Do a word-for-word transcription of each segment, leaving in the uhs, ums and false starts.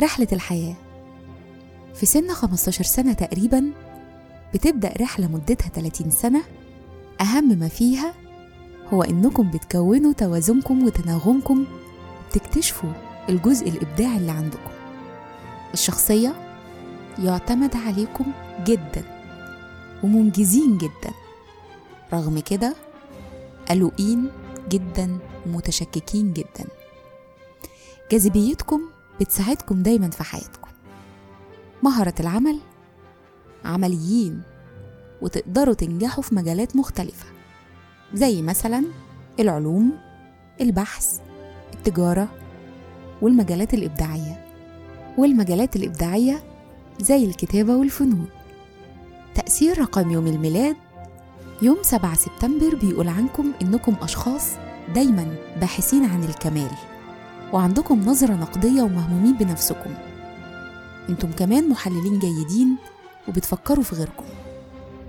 رحلة الحياة: في سن خمستاشر سنة تقريبا بتبدأ رحلة مدتها تلاتين سنة، أهم ما فيها هو إنكم بتكونوا توازنكم وتناغمكم، بتكتشفوا الجزء الإبداعي اللي عندكم. الشخصية: يعتمد عليكم جدا ومنجزين جدا، رغم كده قلقين جدا ومتشككين جدا. جاذبيتكم بتساعدكم دايما في حياتكم. مهارة العمل: عمليين وتقدروا تنجحوا في مجالات مختلفة، زي مثلا العلوم، البحث، التجارة، والمجالات الإبداعية والمجالات الإبداعية زي الكتابة والفنون. تأثير رقم يوم الميلاد: يوم سبعة سبتمبر بيقول عنكم إنكم أشخاص دايما باحثين عن الكمال، وعندكم نظرة نقدية ومهمومين بنفسكم. انتم كمان محللين جيدين وبتفكروا في غيركم.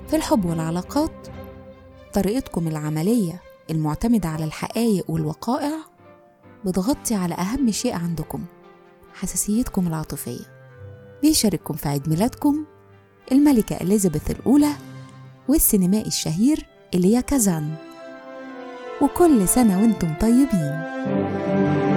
في الحب والعلاقات: طريقتكم العملية المعتمدة على الحقائق والوقائع بتغطي على أهم شيء عندكم، حساسيتكم العاطفية. بيشارككم في عيد ميلادكم الملكة إليزابيث الأولى والسينمائي الشهير إليا كازان. وكل سنة وانتم طيبين.